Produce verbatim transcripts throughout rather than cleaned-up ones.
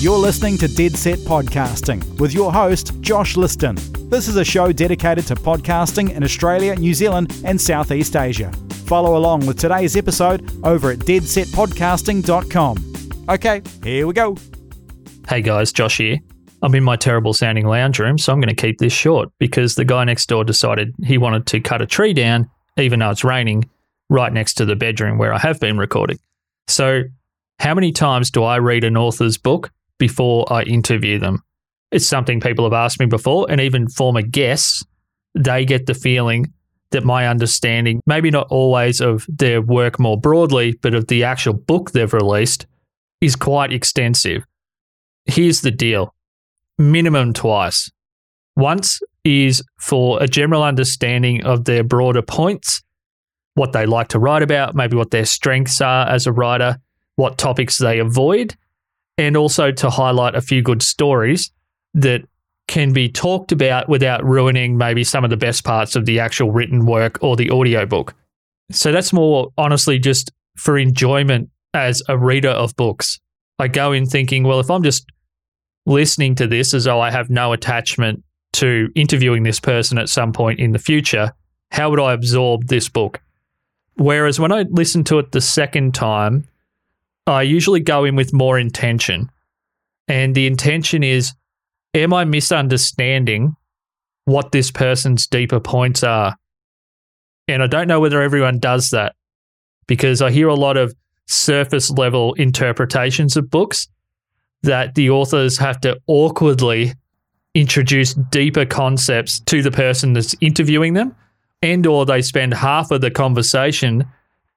You're listening to Dead Set Podcasting with your host, Josh Liston. This is a show dedicated to podcasting in Australia, New Zealand and Southeast Asia. Follow along with today's episode over at dead set podcasting dot com. Okay, here we go. Hey guys, Josh here. I'm in my terrible sounding lounge room, so I'm going to keep this short because the guy next door decided he wanted to cut a tree down, even though it's raining, right next to the bedroom where I have been recording. So how many times do I read an author's book before I interview them? It's something people have asked me before, and even former guests, they get the feeling that my understanding, maybe not always of their work more broadly, but of the actual book they've released, is quite extensive. Here's the deal. Minimum twice. Once is for a general understanding of their broader points, what they like to write about, maybe what their strengths are as a writer, what topics they avoid, and also to highlight a few good stories that can be talked about without ruining maybe some of the best parts of the actual written work or the audiobook. So that's more honestly just for enjoyment as a reader of books. I go in thinking, well, if I'm just listening to this as though I have no attachment to interviewing this person at some point in the future, how would I absorb this book? Whereas when I listen to it the second time, I usually go in with more intention. And the intention is, am I misunderstanding what this person's deeper points are? And I don't know whether everyone does that, because I hear a lot of surface level interpretations of books that the authors have to awkwardly introduce deeper concepts to the person that's interviewing them, and or they spend half of the conversation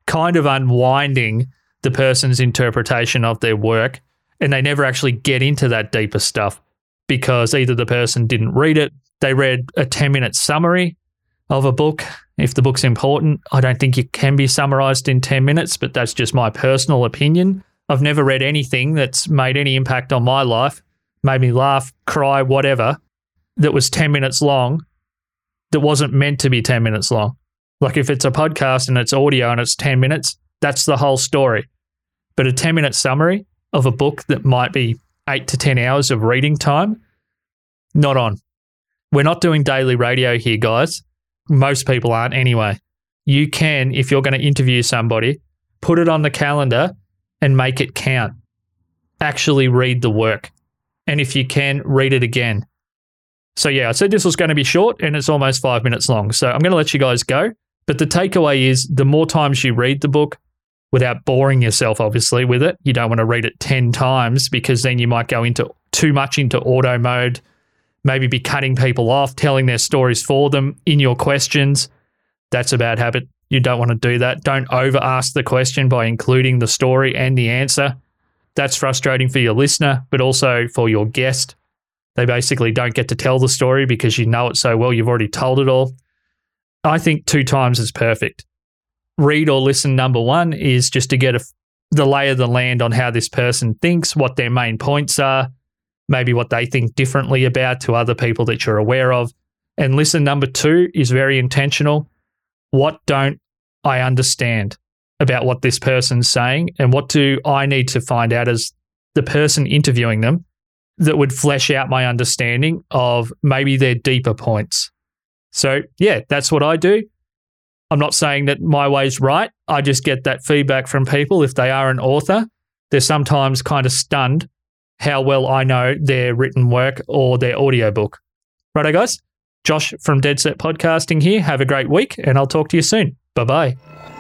kind of unwinding the person's interpretation of their work, and they never actually get into that deeper stuff because either the person didn't read it, they read a ten-minute summary of a book. If the book's important, I don't think it can be summarised in ten minutes, but that's just my personal opinion. I've never read anything that's made any impact on my life, made me laugh, cry, whatever, that was ten minutes long, that wasn't meant to be ten minutes long. Like if it's a podcast and it's audio and it's ten minutes, that's the whole story. But a ten-minute summary of a book that might be eight to ten hours of reading time, not on. We're not doing daily radio here, guys. Most people aren't anyway. You can, if you're going to interview somebody, put it on the calendar and make it count. Actually read the work. And if you can, read it again. So yeah, I said this was going to be short and it's almost five minutes long. So I'm going to let you guys go. But the takeaway is the more times you read the book, without boring yourself, obviously, with it. You don't want to read it ten times because then you might go into too much into auto mode, maybe be cutting people off, telling their stories for them in your questions. That's a bad habit. You don't want to do that. Don't over-ask the question by including the story and the answer. That's frustrating for your listener, but also for your guest. They basically don't get to tell the story because you know it so well, you've already told it all. I think two times is perfect. Read or listen number one is just to get a, the lay of the land on how this person thinks, what their main points are, maybe what they think differently about to other people that you're aware of. And listen number two is very intentional. What don't I understand about what this person's saying, and what do I need to find out as the person interviewing them that would flesh out my understanding of maybe their deeper points? So yeah, that's what I do. I'm not saying that my way's right. I just get that feedback from people. If they are an author, they're sometimes kind of stunned how well I know their written work or their audiobook. Righto, guys. Josh from Dead Set Podcasting here. Have a great week, and I'll talk to you soon. Bye-bye.